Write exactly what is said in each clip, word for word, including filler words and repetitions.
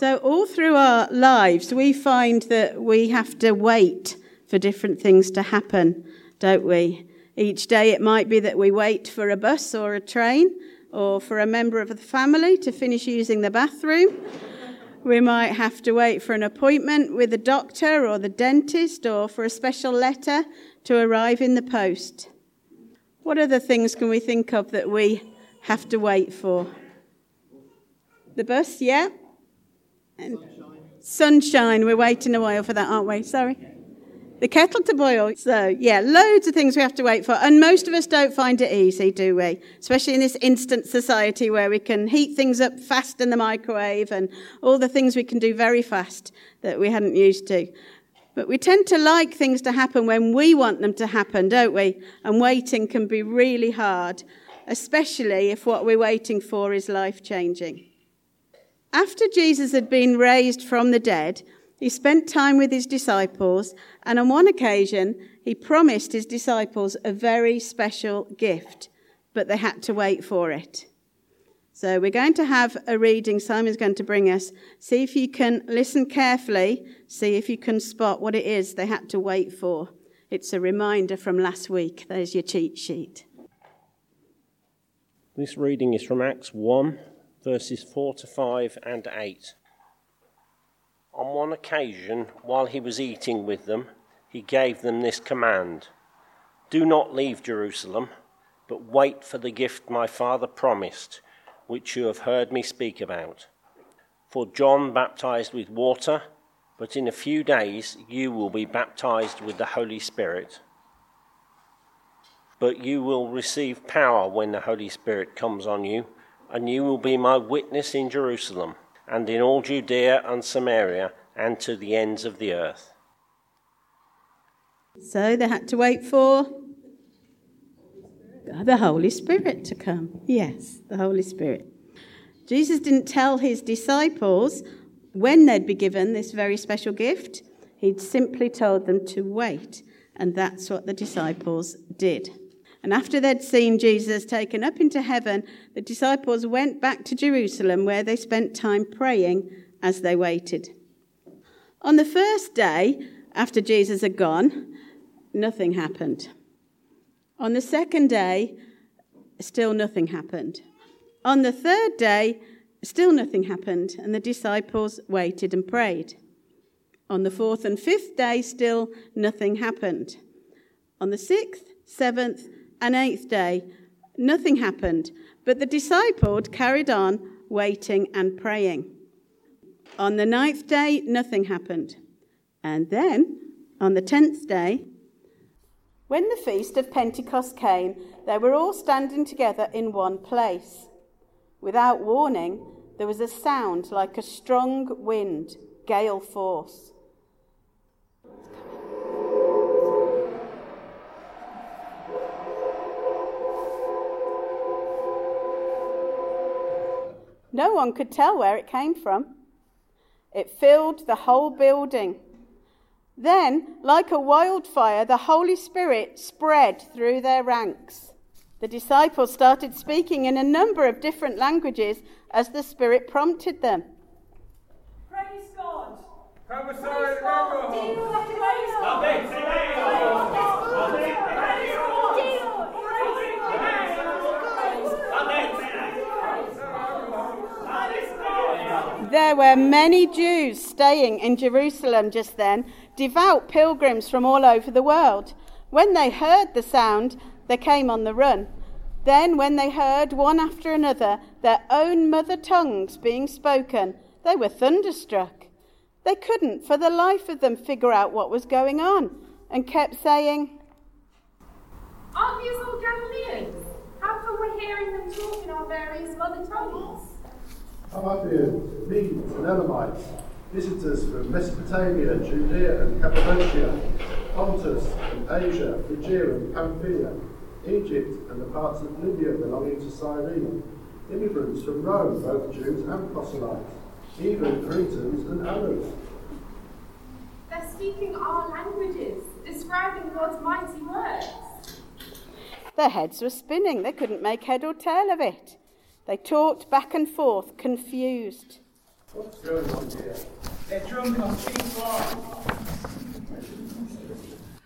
So all through our lives, we find that we have to wait for different things to happen, don't we? Each day it might be that we wait for a bus or a train or for a member of the family to finish using the bathroom. We might have to wait for an appointment with the doctor or the dentist or for a special letter to arrive in the post. What other things can we think of that we have to wait for? The bus, yeah? And sunshine. sunshine, we're waiting a while for that, aren't we? Sorry. The kettle to boil. So, yeah, loads of things we have to wait for. And most of us don't find it easy, do we? Especially in this instant society where we can heat things up fast in the microwave and all the things we can do very fast that we hadn't used to. But we tend to like things to happen when we want them to happen, don't we? And waiting can be really hard, especially if what we're waiting for is life-changing. After Jesus had been raised from the dead, he spent time with his disciples, and on one occasion, he promised his disciples a very special gift, but they had to wait for it. So we're going to have a reading Simon's going to bring us. See if you can listen carefully, see if you can spot what it is they had to wait for. It's a reminder from last week. There's your cheat sheet. This reading is from Acts one, verses four to five and eight. On one occasion, while he was eating with them, he gave them this command: "Do not leave Jerusalem, but wait for the gift my Father promised, which you have heard me speak about. For John baptized with water, but in a few days you will be baptized with the Holy Spirit. But you will receive power when the Holy Spirit comes on you, and you will be my witness in Jerusalem, and in all Judea and Samaria, and to the ends of the earth." So they had to wait for the Holy Spirit to come. Yes, the Holy Spirit. Jesus didn't tell his disciples when they'd be given this very special gift. He'd simply told them to wait, and that's what the disciples did. And after they'd seen Jesus taken up into heaven, the disciples went back to Jerusalem, where they spent time praying as they waited. On the first day after Jesus had gone, nothing happened. On the second day, still nothing happened. On the third day, still nothing happened, and the disciples waited and prayed. On the fourth and fifth day, still nothing happened. On the sixth, seventh, and eighth day, nothing happened, but the disciples carried on waiting and praying. On the ninth day, nothing happened. And then, on the tenth day, when the feast of Pentecost came, they were all standing together in one place. Without warning, there was a sound like a strong wind, gale force. No one could tell where it came from. It filled the whole building. Then, like a wildfire, the Holy Spirit spread through their ranks. The disciples started speaking in a number of different languages as the Spirit prompted them. Praise God! Praise God! There were many Jews staying in Jerusalem just then, devout pilgrims from all over the world. When they heard the sound, they came on the run. Then, when they heard one after another their own mother tongues being spoken, they were thunderstruck. They couldn't for the life of them figure out what was going on, and kept saying, "Aren't these all Galileans? How come we're hearing them talk in our various mother tongues? How about you, Medes and Elamites, visitors from Mesopotamia, Judea and Cappadocia, Pontus and Asia, Phrygia and Pamphylia, Egypt and the parts of Libya belonging to Cyrene, immigrants from Rome, both Jews and proselytes, even Cretans and Arabs." They're speaking our languages, describing God's mighty words. Their heads were spinning. They couldn't make head or tail of it. They talked back and forth, confused. What's going on here? They're drunk on cheap wine.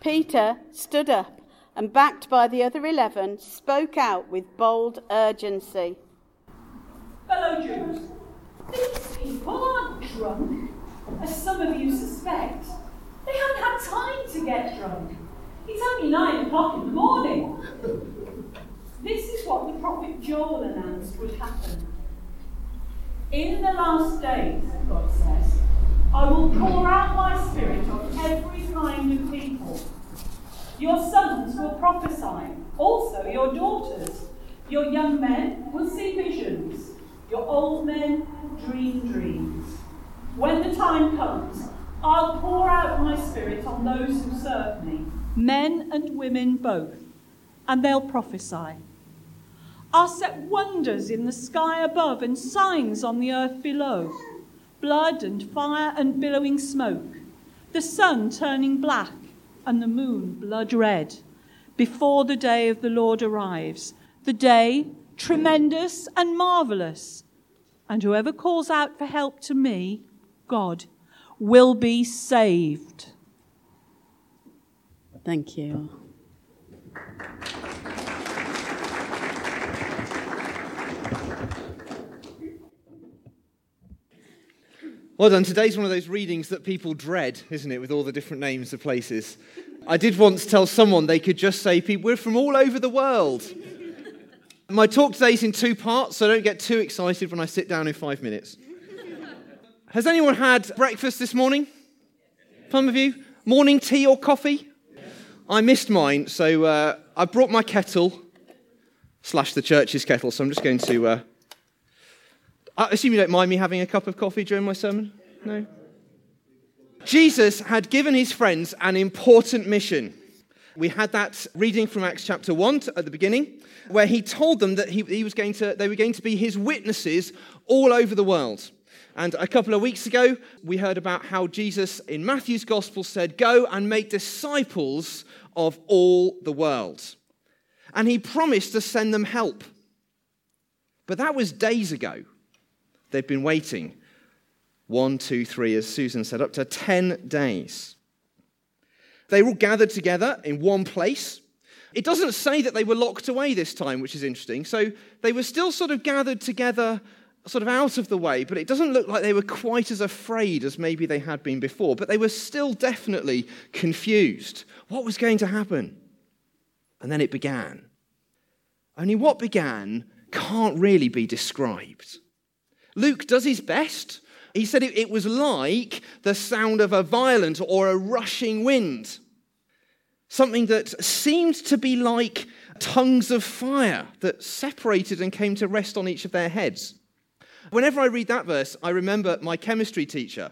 Peter stood up and, backed by the other eleven, spoke out with bold urgency. Fellow Jews, these people aren't drunk, as some of you suspect. They haven't had time to get drunk. It's only nine o'clock in the morning. This is what the prophet Joel announced would happen. In the last days, God says, I will pour out my spirit on every kind of people. Your sons will prophesy, also your daughters. Your young men will see visions. Your old men dream dreams. When the time comes, I'll pour out my spirit on those who serve me. Men and women both, and they'll prophesy. I'll set wonders in the sky above and signs on the earth below. Blood and fire and billowing smoke. The sun turning black and the moon blood red. Before the day of the Lord arrives. The day tremendous and marvellous. And whoever calls out for help to me, God, will be saved. Thank you. Well done. Today's one of those readings that people dread, isn't it, with all the different names of places. I did once tell someone they could just say, we're from all over the world. My talk today's in two parts, so don't get too excited when I sit down in five minutes. Has anyone had breakfast this morning? Some of you? Morning tea or coffee? I missed mine, so uh, I brought my kettle, slash the church's kettle, so I'm just going to... Uh, I assume you don't mind me having a cup of coffee during my sermon? No? Jesus had given his friends an important mission. We had that reading from Acts chapter one at the beginning, where he told them that he, he was going to, they were going to be his witnesses all over the world. And a couple of weeks ago, we heard about how Jesus in Matthew's gospel said, go and make disciples of all the world. And he promised to send them help. But that was days ago. They've been waiting, one, two, three, as Susan said, up to ten days. They were all gathered together in one place. It doesn't say that they were locked away this time, which is interesting. So they were still sort of gathered together, sort of out of the way, but it doesn't look like they were quite as afraid as maybe they had been before. But they were still definitely confused. What was going to happen? And then it began. Only what began can't really be described. Luke does his best. He said it, it was like the sound of a violent or a rushing wind. Something that seemed to be like tongues of fire that separated and came to rest on each of their heads. Whenever I read that verse, I remember my chemistry teacher,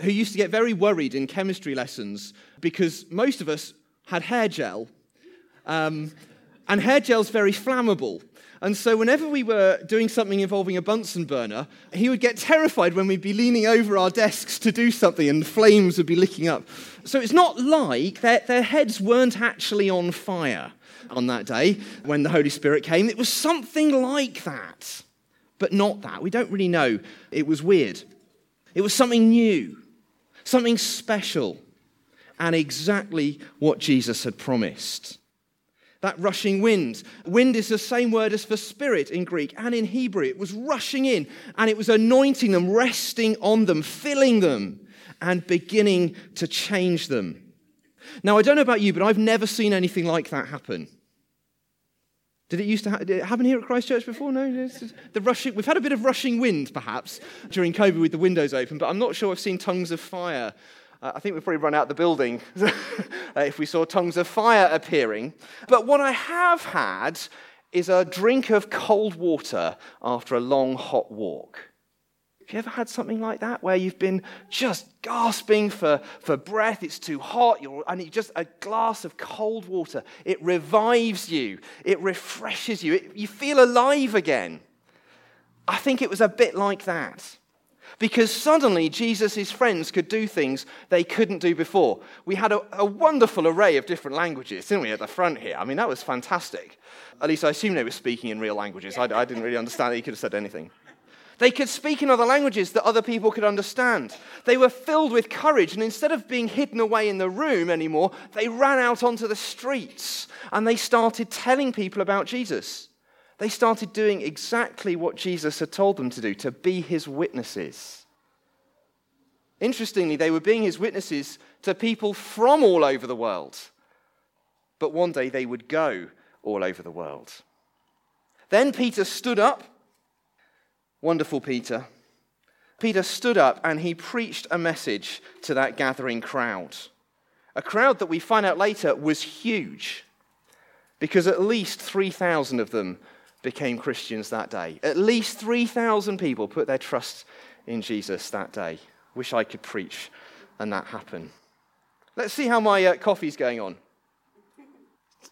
who used to get very worried in chemistry lessons because most of us had hair gel. Um, and hair gel's very flammable. And so whenever we were doing something involving a Bunsen burner, he would get terrified when we'd be leaning over our desks to do something and the flames would be licking up. So it's not like their, their heads weren't actually on fire on that day when the Holy Spirit came. It was something like that, but not that. We don't really know. It was weird. It was something new, something special, and exactly what Jesus had promised. That rushing wind. Wind is the same word as for spirit in Greek and in Hebrew. It was rushing in and it was anointing them, resting on them, filling them and beginning to change them. Now, I don't know about you, but I've never seen anything like that happen. Did it used to ha- did it happen here at Christchurch before? No? The rushing. We've had a bit of rushing wind, perhaps, during COVID with the windows open, but I'm not sure I've seen tongues of fire. Uh, I think we'd probably run out of the building if we saw tongues of fire appearing. But what I have had is a drink of cold water after a long, hot walk. Have you ever had something like that where you've been just gasping for, for breath, it's too hot, you're, and you just a glass of cold water, it revives you, it refreshes you, it, you feel alive again. I think it was a bit like that. Because suddenly Jesus' friends could do things they couldn't do before. We had a, a wonderful array of different languages, didn't we, at the front here? I mean, that was fantastic. At least I assume they were speaking in real languages. I, I didn't really understand that you could have said anything. They could speak in other languages that other people could understand. They were filled with courage, and instead of being hidden away in the room anymore, they ran out onto the streets, and they started telling people about Jesus. They started doing exactly what Jesus had told them to do, to be his witnesses. Interestingly, they were being his witnesses to people from all over the world. But one day they would go all over the world. Then Peter stood up. Wonderful Peter. Peter stood up and he preached a message to that gathering crowd. A crowd that we find out later was huge, because at least three thousand of them became Christians that day. At least three thousand people put their trust in Jesus that day. Wish I could preach and that happen. Let's see how my uh, coffee's going on.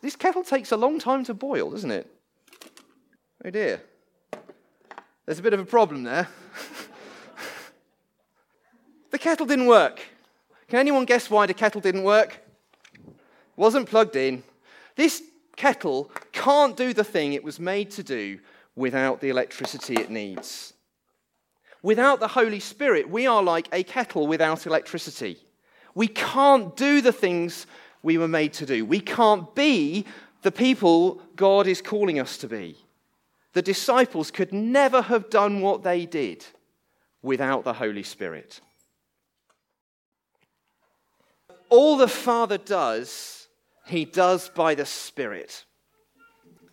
This kettle takes a long time to boil, doesn't it? Oh dear. There's a bit of a problem there. The kettle didn't work. Can anyone guess why the kettle didn't work? Wasn't plugged in. This kettle can't do the thing it was made to do without the electricity it needs. Without the Holy Spirit, we are like a kettle without electricity. We can't do the things we were made to do. We can't be the people God is calling us to be. The disciples could never have done what they did without the Holy Spirit. All the Father does, he does by the Spirit,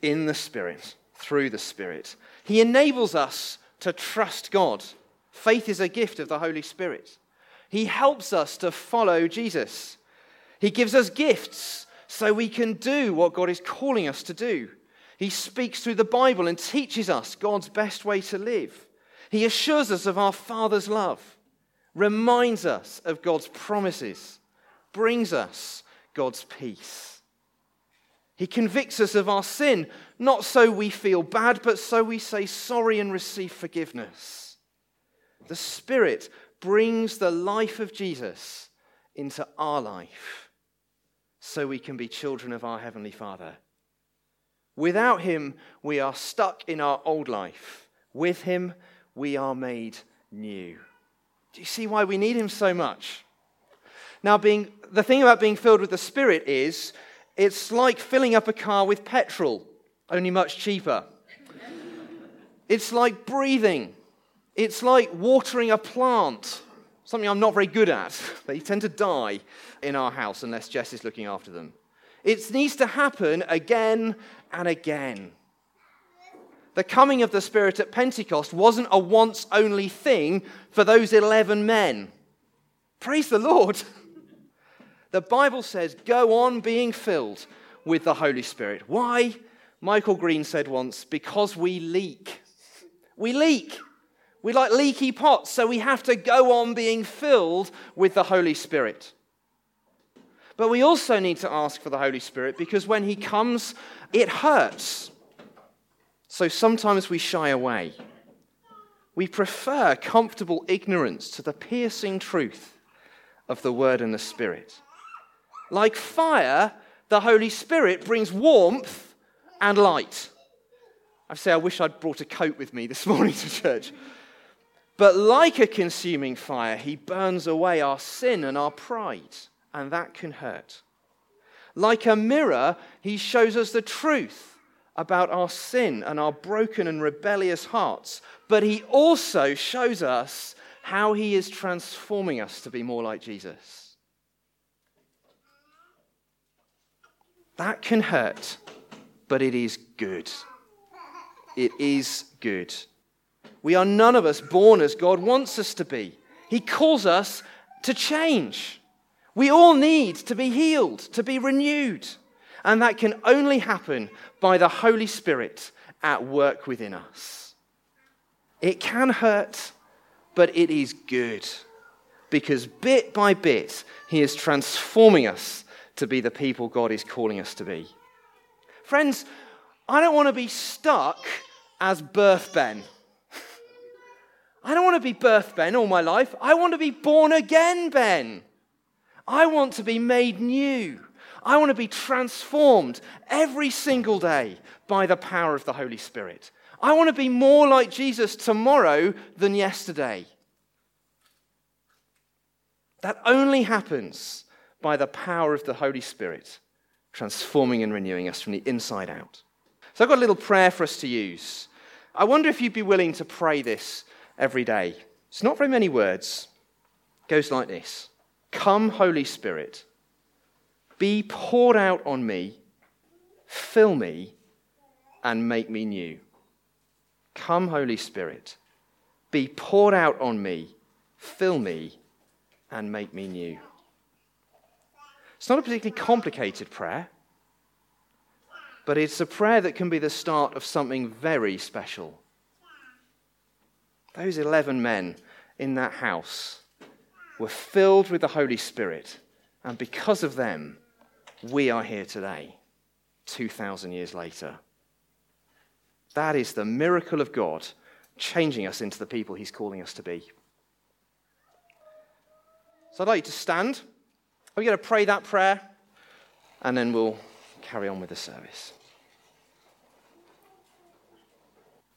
in the Spirit, through the Spirit. He enables us to trust God. Faith is a gift of the Holy Spirit. He helps us to follow Jesus. He gives us gifts so we can do what God is calling us to do. He speaks through the Bible and teaches us God's best way to live. He assures us of our Father's love, reminds us of God's promises, brings us God's peace. He convicts us of our sin, not so we feel bad, but so we say sorry and receive forgiveness. The Spirit brings the life of Jesus into our life so we can be children of our Heavenly Father. Without him, we are stuck in our old life. With him, we are made new. Do you see why we need him so much? Now, being the thing about being filled with the Spirit is, it's like filling up a car with petrol, only much cheaper. It's like breathing. It's like watering a plant, something I'm not very good at. They tend to die in our house unless Jess is looking after them. It needs to happen again and again. The coming of the Spirit at Pentecost wasn't a once-only thing for those eleven men. Praise the Lord. The Bible says, go on being filled with the Holy Spirit. Why? Michael Green said once, because we leak. We leak. We like leaky pots, so we have to go on being filled with the Holy Spirit. But we also need to ask for the Holy Spirit, because when he comes, it hurts. So sometimes we shy away. We prefer comfortable ignorance to the piercing truth of the Word and the Spirit. Like fire, the Holy Spirit brings warmth and light. I say I wish I'd brought a coat with me this morning to church. But like a consuming fire, he burns away our sin and our pride. And that can hurt. Like a mirror, he shows us the truth about our sin and our broken and rebellious hearts. But he also shows us how he is transforming us to be more like Jesus. That can hurt, but it is good. It is good. We are none of us born as God wants us to be. He calls us to change. We all need to be healed, to be renewed. And that can only happen by the Holy Spirit at work within us. It can hurt, but it is good. Because bit by bit, he is transforming us to be the people God is calling us to be. Friends, I don't want to be stuck as birth Ben. I don't want to be birth Ben all my life. I want to be born again Ben. I want to be made new. I want to be transformed every single day by the power of the Holy Spirit. I want to be more like Jesus tomorrow than yesterday. That only happens by the power of the Holy Spirit, transforming and renewing us from the inside out. So I've got a little prayer for us to use. I wonder if you'd be willing to pray this every day. It's not very many words. It goes like this. Come, Holy Spirit, be poured out on me, fill me, and make me new. Come, Holy Spirit, be poured out on me, fill me, and make me new. It's not a particularly complicated prayer, but it's a prayer that can be the start of something very special. Those eleven men in that house were filled with the Holy Spirit, and because of them, we are here today, two thousand years later. That is the miracle of God changing us into the people he's calling us to be. So I'd like you to stand. We're going to pray that prayer, and then we'll carry on with the service.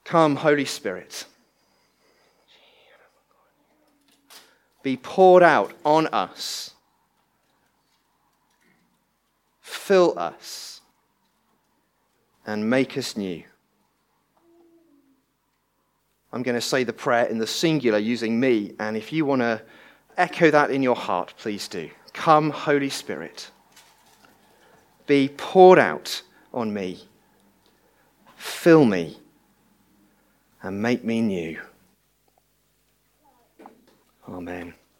Come, Holy Spirit, be poured out on us. Fill us and make us new. I'm going to say the prayer in the singular using me, and if you want to echo that in your heart, please do. Come, Holy Spirit, be poured out on me, fill me, and make me new. Amen.